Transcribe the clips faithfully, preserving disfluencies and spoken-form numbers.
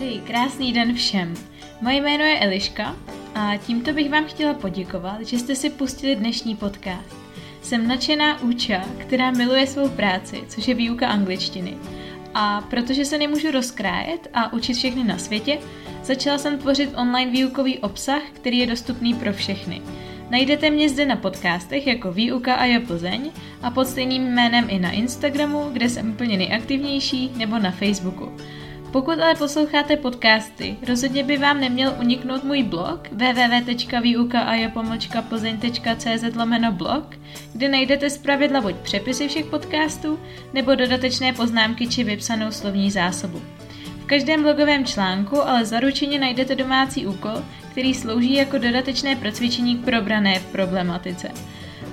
Přeji krásný den všem. Moje jméno je Eliška a tímto bych vám chtěla poděkovat, že jste si pustili dnešní podcast. Jsem nadšená úča, která miluje svou práci, což je výuka angličtiny. A protože se nemůžu rozkrájet a učit všechny na světě, začala jsem tvořit online výukový obsah, který je dostupný pro všechny. Najdete mě zde na podcastech jako Výuka á jé Plzeň a pod stejným jménem i na Instagramu, kde jsem úplně nejaktivnější, nebo na Facebooku. Pokud ale posloucháte podcasty, rozhodně by vám neměl uniknout můj blog w w w tečka výuka a j pomlčka plzeň tečka cz lomeno blog, kde najdete zpravidla buď přepisy všech podcastů, nebo dodatečné poznámky či vypsanou slovní zásobu. V každém blogovém článku ale zaručeně najdete domácí úkol, který slouží jako dodatečné procvičení k probrané v problematice.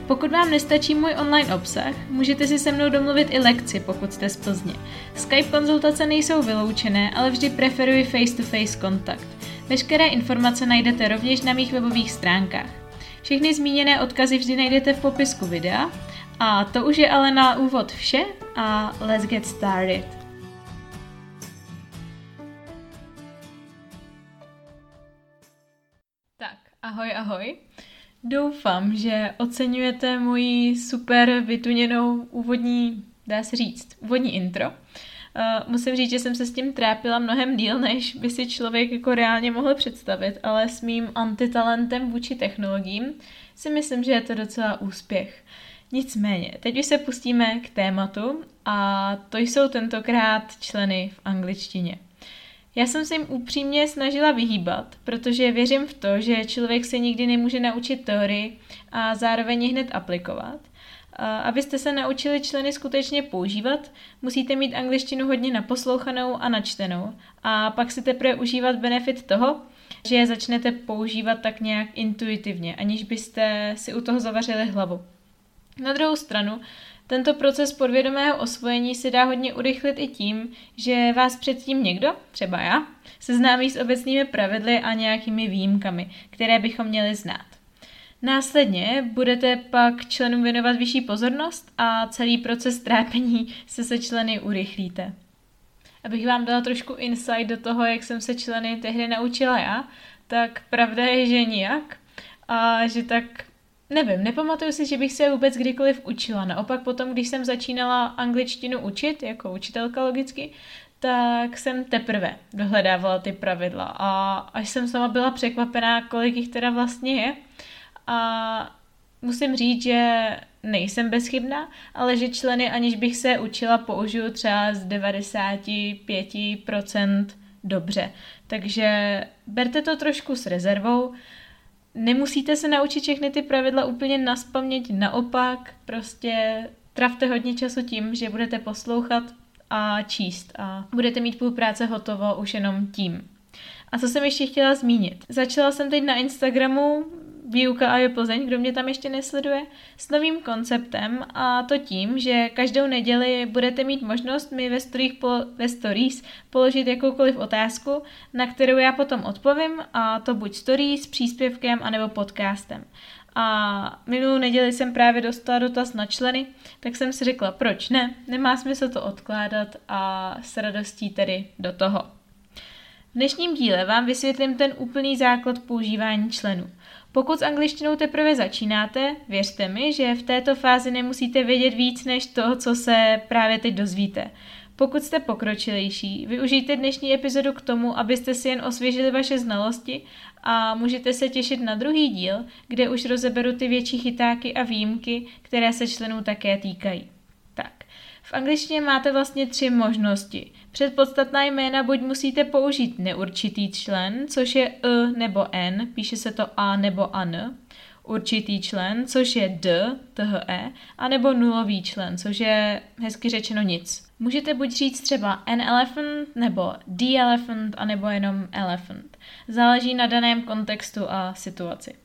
Pokud vám nestačí můj online obsah, můžete si se mnou domluvit i lekci, pokud jste z Plzně. Skype konzultace nejsou vyloučené, ale vždy preferuji face-to-face kontakt. Veškeré informace najdete rovněž na mých webových stránkách. Všechny zmíněné odkazy vždy najdete v popisku videa. A to už je ale na úvod vše a let's get started. Tak, ahoj, ahoj. Doufám, že oceňujete moji super vytuněnou úvodní, dá se říct, úvodní intro. Uh, musím říct, že jsem se s tím trápila mnohem díl, než by si člověk jako reálně mohl představit, ale s mým antitalentem vůči technologiím si myslím, že je to docela úspěch. Nicméně, teď už se pustíme k tématu a to jsou tentokrát členy v angličtině. Já jsem se jim upřímně snažila vyhýbat, protože věřím v to, že člověk se nikdy nemůže naučit teorii a zároveň ji hned aplikovat. Abyste se naučili členy skutečně používat, musíte mít angličtinu hodně naposlouchanou a načtenou a pak si teprve užívat benefit toho, že je začnete používat tak nějak intuitivně, aniž byste si u toho zavařili hlavu. Na druhou stranu, tento proces podvědomého osvojení se dá hodně urychlit i tím, že vás předtím někdo, třeba já, seznámí s obecnými pravidly a nějakými výjimkami, které bychom měli znát. Následně budete pak členům věnovat vyšší pozornost a celý proces trápení se se členy urychlíte. Abych vám dala trošku insight do toho, jak jsem se členy tehdy naučila já, tak pravda je, že nijak a že tak... Nevím, nepamatuju si, že bych se vůbec kdykoliv učila. Naopak potom, když jsem začínala angličtinu učit, jako učitelka logicky, tak jsem teprve dohledávala ty pravidla. A až jsem sama byla překvapená, kolik jich teda vlastně je. A musím říct, že nejsem bezchybná, ale že členy, aniž bych se učila, použiju třeba z devadesát pět procent dobře. Takže berte to trošku s rezervou. Nemusíte se naučit všechny ty pravidla úplně nazpaměť, naopak prostě trávte hodně času tím, že budete poslouchat a číst a budete mít půl práce hotovo už jenom tím. A co jsem ještě chtěla zmínit? Začala jsem teď na Instagramu Výuka á jé Plzeň, kdo mě tam ještě nesleduje, s novým konceptem a to tím, že každou neděli budete mít možnost mi ve, po, ve stories položit jakoukoliv otázku, na kterou já potom odpovím, a to buď stories, příspěvkem anebo podcastem. A minulou neděli jsem právě dostala dotaz na členy, tak jsem si řekla, proč ne, nemá smysl to odkládat a s radostí tedy do toho. V dnešním díle vám vysvětlím ten úplný základ používání členů. Pokud s angličtinou teprve začínáte, věřte mi, že v této fázi nemusíte vědět víc než to, co se právě teď dozvíte. Pokud jste pokročilejší, využijte dnešní epizodu k tomu, abyste si jen osvěžili vaše znalosti a můžete se těšit na druhý díl, kde už rozeberu ty větší chytáky a výjimky, které se členů také týkají. V angličtině máte vlastně tři možnosti. Před podstatná jména buď musíte použít neurčitý člen, což je e nebo n, píše se to a nebo an, určitý člen, což je d, the, a nebo nulový člen, což je hezky řečeno nic. Můžete buď říct třeba an elephant, nebo the elephant, a nebo jenom elephant. Záleží na daném kontextu a situaci.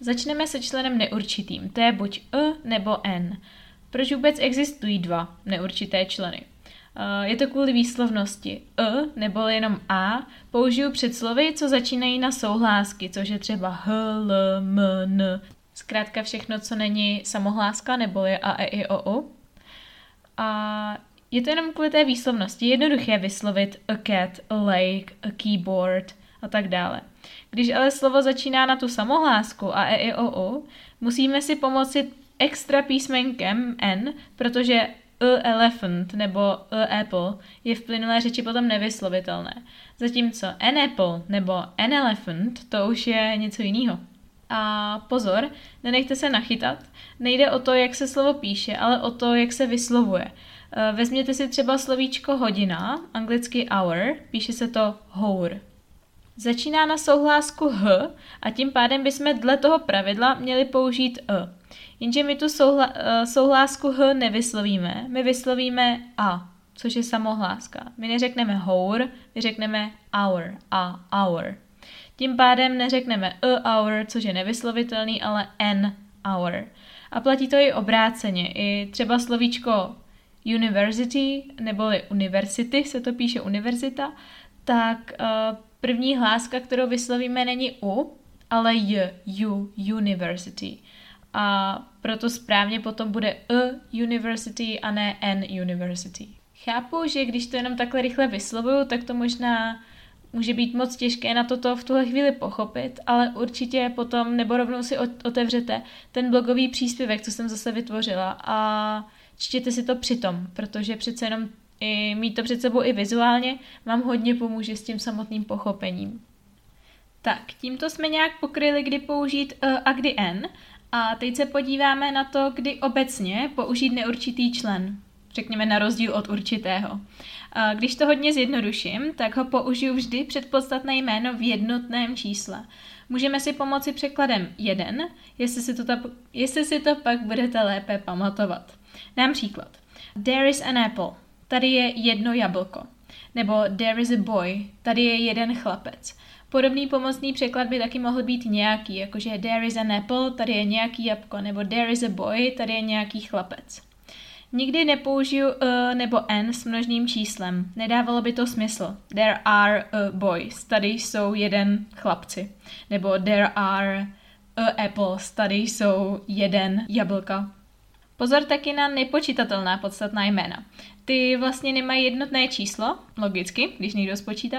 Začneme se členem neurčitým, to je buď e nebo n. Proč vůbec existují dva neurčité členy? Je to kvůli výslovnosti e nebo jenom a. Použiju předslovy, co začínají na souhlásky, což je třeba h, l, m, n. Zkrátka všechno, co není samohláska nebo je a, e, i, o, u. A Je to jenom kvůli té výslovnosti. Jednoduché vyslovit a cat, a lake, a keyboard a tak dále. Když ale slovo začíná na tu samohlásku a e, i, o, u, musíme si pomoci extra písmenkem n, protože elephant nebo apple je v plynulé řeči potom nevyslovitelné. Zatímco an apple nebo an elephant to už je něco jiného. A pozor, nenechte se nachytat. Nejde o to, jak se slovo píše, ale o to, jak se vyslovuje. Vezměte si třeba slovíčko hodina, anglicky hour, píše se to hour. Začíná na souhlásku h a tím pádem bychom dle toho pravidla měli použít e. Jenže my tu souhla, souhlásku h nevyslovíme, my vyslovíme a, což je samohláska. My neřekneme hour, my řekneme hour, a hour. Tím pádem neřekneme a hour, což je nevyslovitelný, ale an hour. A platí to i obráceně, i třeba slovíčko university, neboli university, se to píše univerzita, tak uh, první hláska, kterou vyslovíme, není u, ale j, u, university. A proto správně potom bude a university a ne an university. Chápu, že když to jenom takhle rychle vyslovuju, tak to možná může být moc těžké na toto v tuhle chvíli pochopit, ale určitě potom nebo rovnou si otevřete ten blogový příspěvek, co jsem zase vytvořila a čtěte si to přitom, protože přece jenom i, mít to před sebou i vizuálně vám hodně pomůže s tím samotným pochopením. Tak, tímto jsme nějak pokryli, kdy použít uh, a kdy n. A teď se podíváme na to, kdy obecně použít neurčitý člen. Řekněme na rozdíl od určitého. A když to hodně zjednoduším, tak ho použiju vždy před podstatné jméno v jednotném čísle. Můžeme si pomoci překladem jeden, jestli si to, ta, jestli si to pak budete lépe pamatovat. Dám příklad. There is an apple. Tady je jedno jablko. Nebo there is a boy. Tady je jeden chlapec. Podobný pomocný překlad by taky mohl být nějaký, jakože there is an apple, tady je nějaký jabko, nebo there is a boy, tady je nějaký chlapec. Nikdy nepoužiju a nebo n s množným číslem. Nedávalo by to smysl. There are a boys, tady jsou jeden chlapci. Nebo there are a apples, tady jsou jeden jablka. Pozor taky na nepočítatelná podstatná jména. Ty vlastně nemají jednotné číslo, logicky, když někdo spočítá,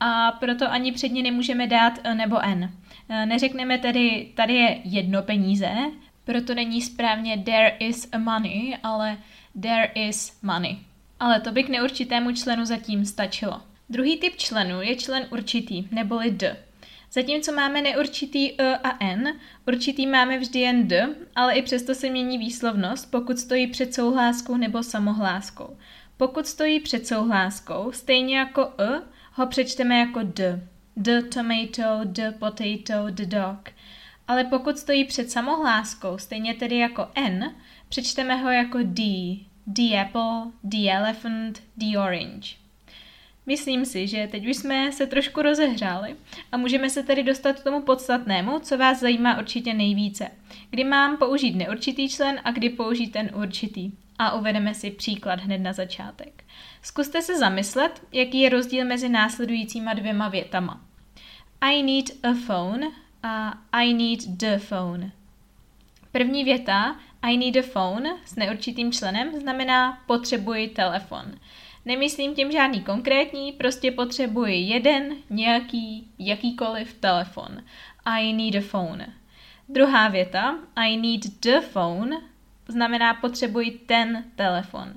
a proto ani před ně nemůžeme dát nebo n. Neřekneme tedy, tady je jedno peníze, proto není správně there is a money, ale there is money. Ale to by k neurčitému členu zatím stačilo. Druhý typ členů je člen určitý, neboli d. Zatímco máme neurčitý e a n, určitý máme vždy jen d, ale i přesto se mění výslovnost, pokud stojí před souhláskou nebo samohláskou. Pokud stojí před souhláskou, stejně jako e, ho přečteme jako d. The tomato, the potato, the dog. Ale pokud stojí před samohláskou, stejně tedy jako n, přečteme ho jako d. The apple, the elephant, the orange. Myslím si, že teď už jsme se trošku rozehřáli a můžeme se tedy dostat k tomu podstatnému, co vás zajímá určitě nejvíce. Kdy mám použít neurčitý člen a kdy použít ten určitý. A uvedeme si příklad hned na začátek. Zkuste se zamyslet, jaký je rozdíl mezi následujícíma dvěma větama. I need a phone a I need the phone. První věta I need a phone s neurčitým členem znamená potřebuji telefon. Nemyslím tím žádný konkrétní, prostě potřebuji jeden, nějaký, jakýkoliv telefon. I need a phone. Druhá věta, I need the phone, znamená potřebuji ten telefon.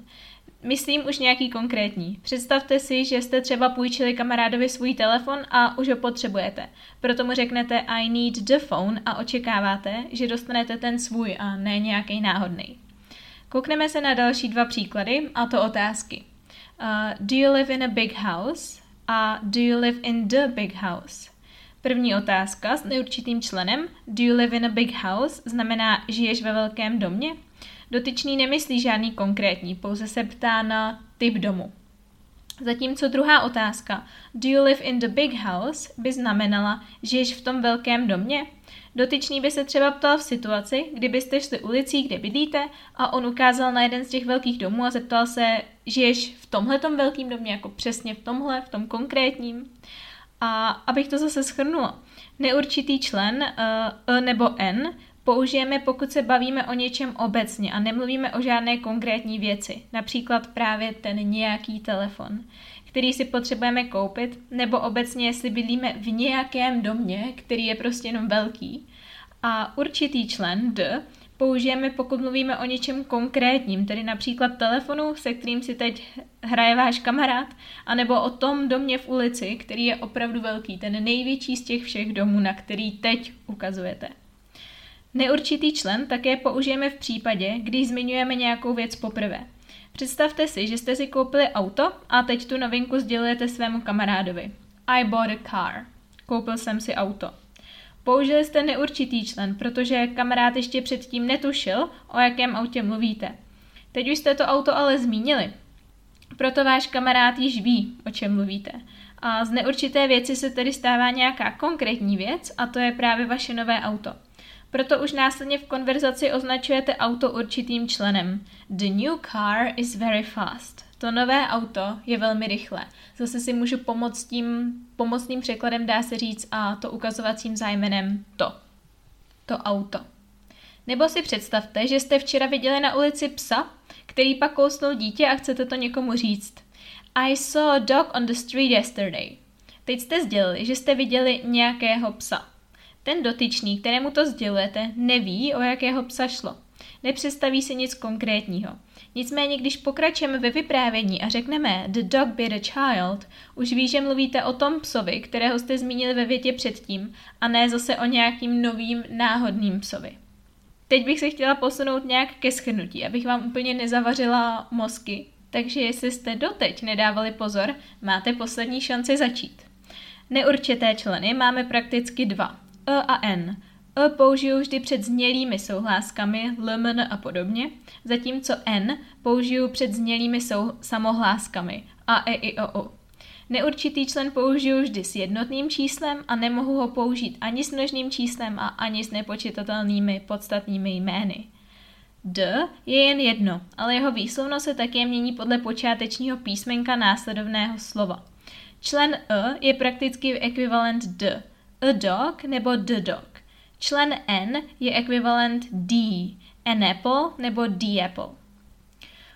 Myslím už nějaký konkrétní. Představte si, že jste třeba půjčili kamarádovi svůj telefon a už ho potřebujete. Proto mu řeknete I need the phone a očekáváte, že dostanete ten svůj a ne nějaký náhodný. Koukneme se na další dva příklady a to otázky. Uh, do you live in a big house? A do you live in the big house? První otázka s neurčitým členem do you live in a big house znamená žiješ ve velkém domě? Dotyčný nemyslí žádný konkrétní, pouze se ptá na typ domu. Zatímco druhá otázka do you live in the big house by znamenala žiješ v tom velkém domě? Dotyčný by se třeba ptal v situaci, kdybyste šli ulicí, kde bydlíte a on ukázal na jeden z těch velkých domů a zeptal se, žiješ v tomhletom velkém domě, jako přesně v tomhle, v tom konkrétním. A abych to zase shrnula, neurčitý člen e, e nebo n použijeme, pokud se bavíme o něčem obecně a nemluvíme o žádné konkrétní věci, například právě ten nějaký telefon, který si potřebujeme koupit, nebo obecně, jestli bydlíme v nějakém domě, který je prostě jenom velký. A určitý člen D použijeme, pokud mluvíme o něčem konkrétním, tedy například telefonu, se kterým si teď hraje váš kamarád, anebo o tom domě v ulici, který je opravdu velký, ten největší z těch všech domů, na který teď ukazujete. Neurčitý člen také použijeme v případě, když zmiňujeme nějakou věc poprvé. Představte si, že jste si koupili auto a teď tu novinku sdělujete svému kamarádovi. I bought a car. Koupil jsem si auto. Použili jste neurčitý člen, protože kamarád ještě předtím netušil, o jakém autě mluvíte. Teď už jste to auto ale zmínili. Proto váš kamarád již ví, o čem mluvíte. A z neurčité věci se tedy stává nějaká konkrétní věc a to je právě vaše nové auto. Proto už následně v konverzaci označujete auto určitým členem. The new car is very fast. To nové auto je velmi rychlé. Zase si můžu pomoct tím pomocným překladem, dá se říct, a to ukazovacím zájmenem to. To auto. Nebo si představte, že jste včera viděli na ulici psa, který pak kousnul dítě a chcete to někomu říct. I saw a dog on the street yesterday. Teď jste sdělili, že jste viděli nějakého psa. Ten dotyčný, kterému to sdělujete, neví, o jakého psa šlo. Nepředstaví si nic konkrétního. Nicméně, když pokračujeme ve vyprávění a řekneme The dog bit a child, už ví, že mluvíte o tom psovi, kterého jste zmínili ve větě předtím, a ne zase o nějakým novým náhodným psovi. Teď bych se chtěla posunout nějak ke shrnutí, abych vám úplně nezavařila mozky. Takže jestli jste doteď nedávali pozor, máte poslední šanci začít. Neurčité členy máme prakticky dva. E a N. E použiju vždy před znělými souhláskami, lmn a podobně, zatímco N použiju před znělými sou- samohláskami, a e i o u. Neurčitý člen použiju vždy s jednotným číslem a nemohu ho použít ani s množným číslem a ani s nepočitatelnými podstatnými jmény. D je jen jedno, ale jeho výslovnost se také mění podle počátečního písmenka následovného slova. Člen E je prakticky ekvivalent D. A dog nebo the dog. Člen N je ekvivalent D, an apple nebo the apple.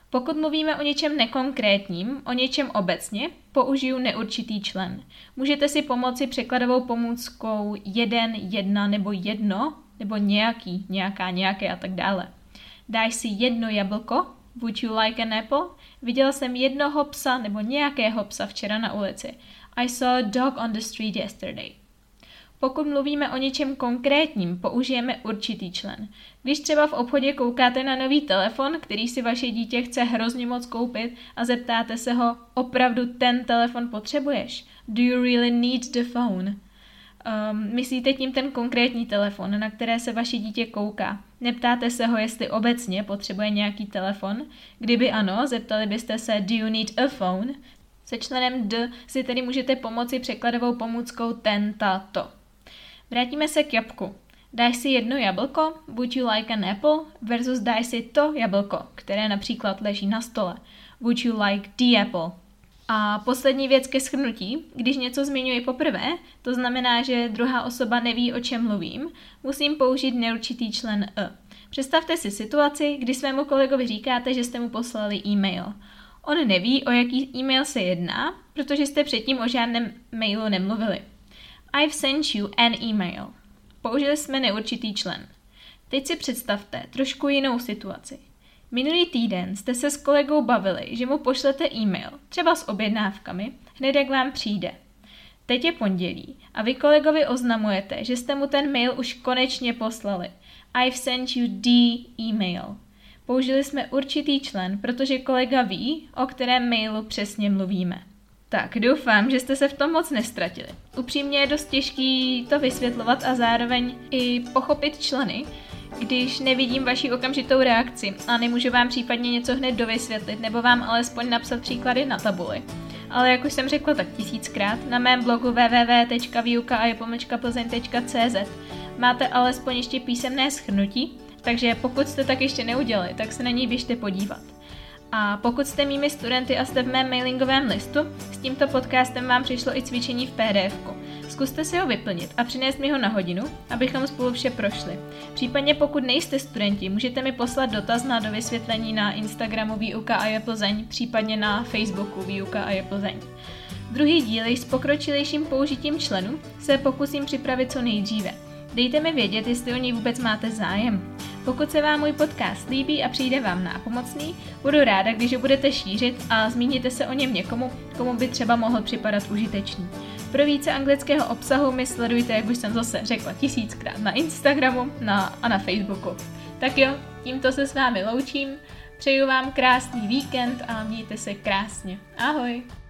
Pokud mluvíme o něčem nekonkrétním, o něčem obecně, použiju neurčitý člen. Můžete si pomoci překladovou pomůckou jeden, jedna nebo jedno, nebo nějaký, nějaká, nějaké a tak dále. Dáš si jedno jablko? Would you like an apple? Viděla jsem jednoho psa nebo nějakého psa včera na ulici. I saw a dog on the street yesterday. Pokud mluvíme o něčem konkrétním, použijeme určitý člen. Když třeba v obchodě koukáte na nový telefon, který si vaše dítě chce hrozně moc koupit a zeptáte se ho, opravdu ten telefon potřebuješ? Do you really need the phone? Um, myslíte tím ten konkrétní telefon, na které se vaše dítě kouká. Neptáte se ho, jestli obecně potřebuje nějaký telefon. Kdyby ano, zeptali byste se do you need a phone? Se členem D si tedy můžete pomoci překladovou pomůckou ten, ta, to. Vrátíme se k jablku. Dáš si jedno jablko, would you like an apple, versus dáš si to jablko, které například leží na stole, would you like the apple. A poslední věc ke shrnutí, když něco zmiňuji poprvé, to znamená, že druhá osoba neví, o čem mluvím, musím použít neurčitý člen E. Představte si situaci, kdy svému kolegovi říkáte, že jste mu poslali e-mail. On neví, o jaký e-mail se jedná, protože jste předtím o žádném mailu nemluvili. I've sent you an email. Použili jsme neurčitý člen. Teď si představte trošku jinou situaci. Minulý týden jste se s kolegou bavili, že mu pošlete e-mail, třeba s objednávkami, hned jak vám přijde. Teď je pondělí a vy kolegovi oznamujete, že jste mu ten mail už konečně poslali. I've sent you the email. Použili jsme určitý člen, protože kolega ví, o kterém mailu přesně mluvíme. Tak, doufám, že jste se v tom moc neztratili. Upřímně je dost těžký to vysvětlovat a zároveň i pochopit členy, když nevidím vaši okamžitou reakci a nemůžu vám případně něco hned dovysvětlit nebo vám alespoň napsat příklady na tabuli. Ale jak už jsem řekla tak tisíckrát, na mém blogu w w w tečka výuka pomlčka plzeň tečka c z máte alespoň ještě písemné shrnutí, takže pokud jste tak ještě neudělali, tak se na něj běžte podívat. A pokud jste mými studenty a jste v mém mailingovém listu, s tímto podcastem vám přišlo i cvičení v pé dé efku. Zkuste si ho vyplnit a přinést mi ho na hodinu, abychom spolu vše prošli. Případně pokud nejste studenti, můžete mi poslat dotaz na dovysvětlení na Instagramu Výuka A J Plzeň, případně na Facebooku Výuka A J Plzeň. Druhý díl již s pokročilejším použitím členů se pokusím připravit co nejdříve. Dejte mi vědět, jestli o něj vůbec máte zájem. Pokud se vám můj podcast líbí a přijde vám nápomocný, budu ráda, když ho budete šířit a zmíníte se o něm někomu, komu by třeba mohl připadat užitečný. Pro více anglického obsahu mi sledujte, jak už jsem zase řekla tisíckrát, na Instagramu na, a na Facebooku. Tak jo, tímto se s vámi loučím, přeju vám krásný víkend a mějte se krásně. Ahoj!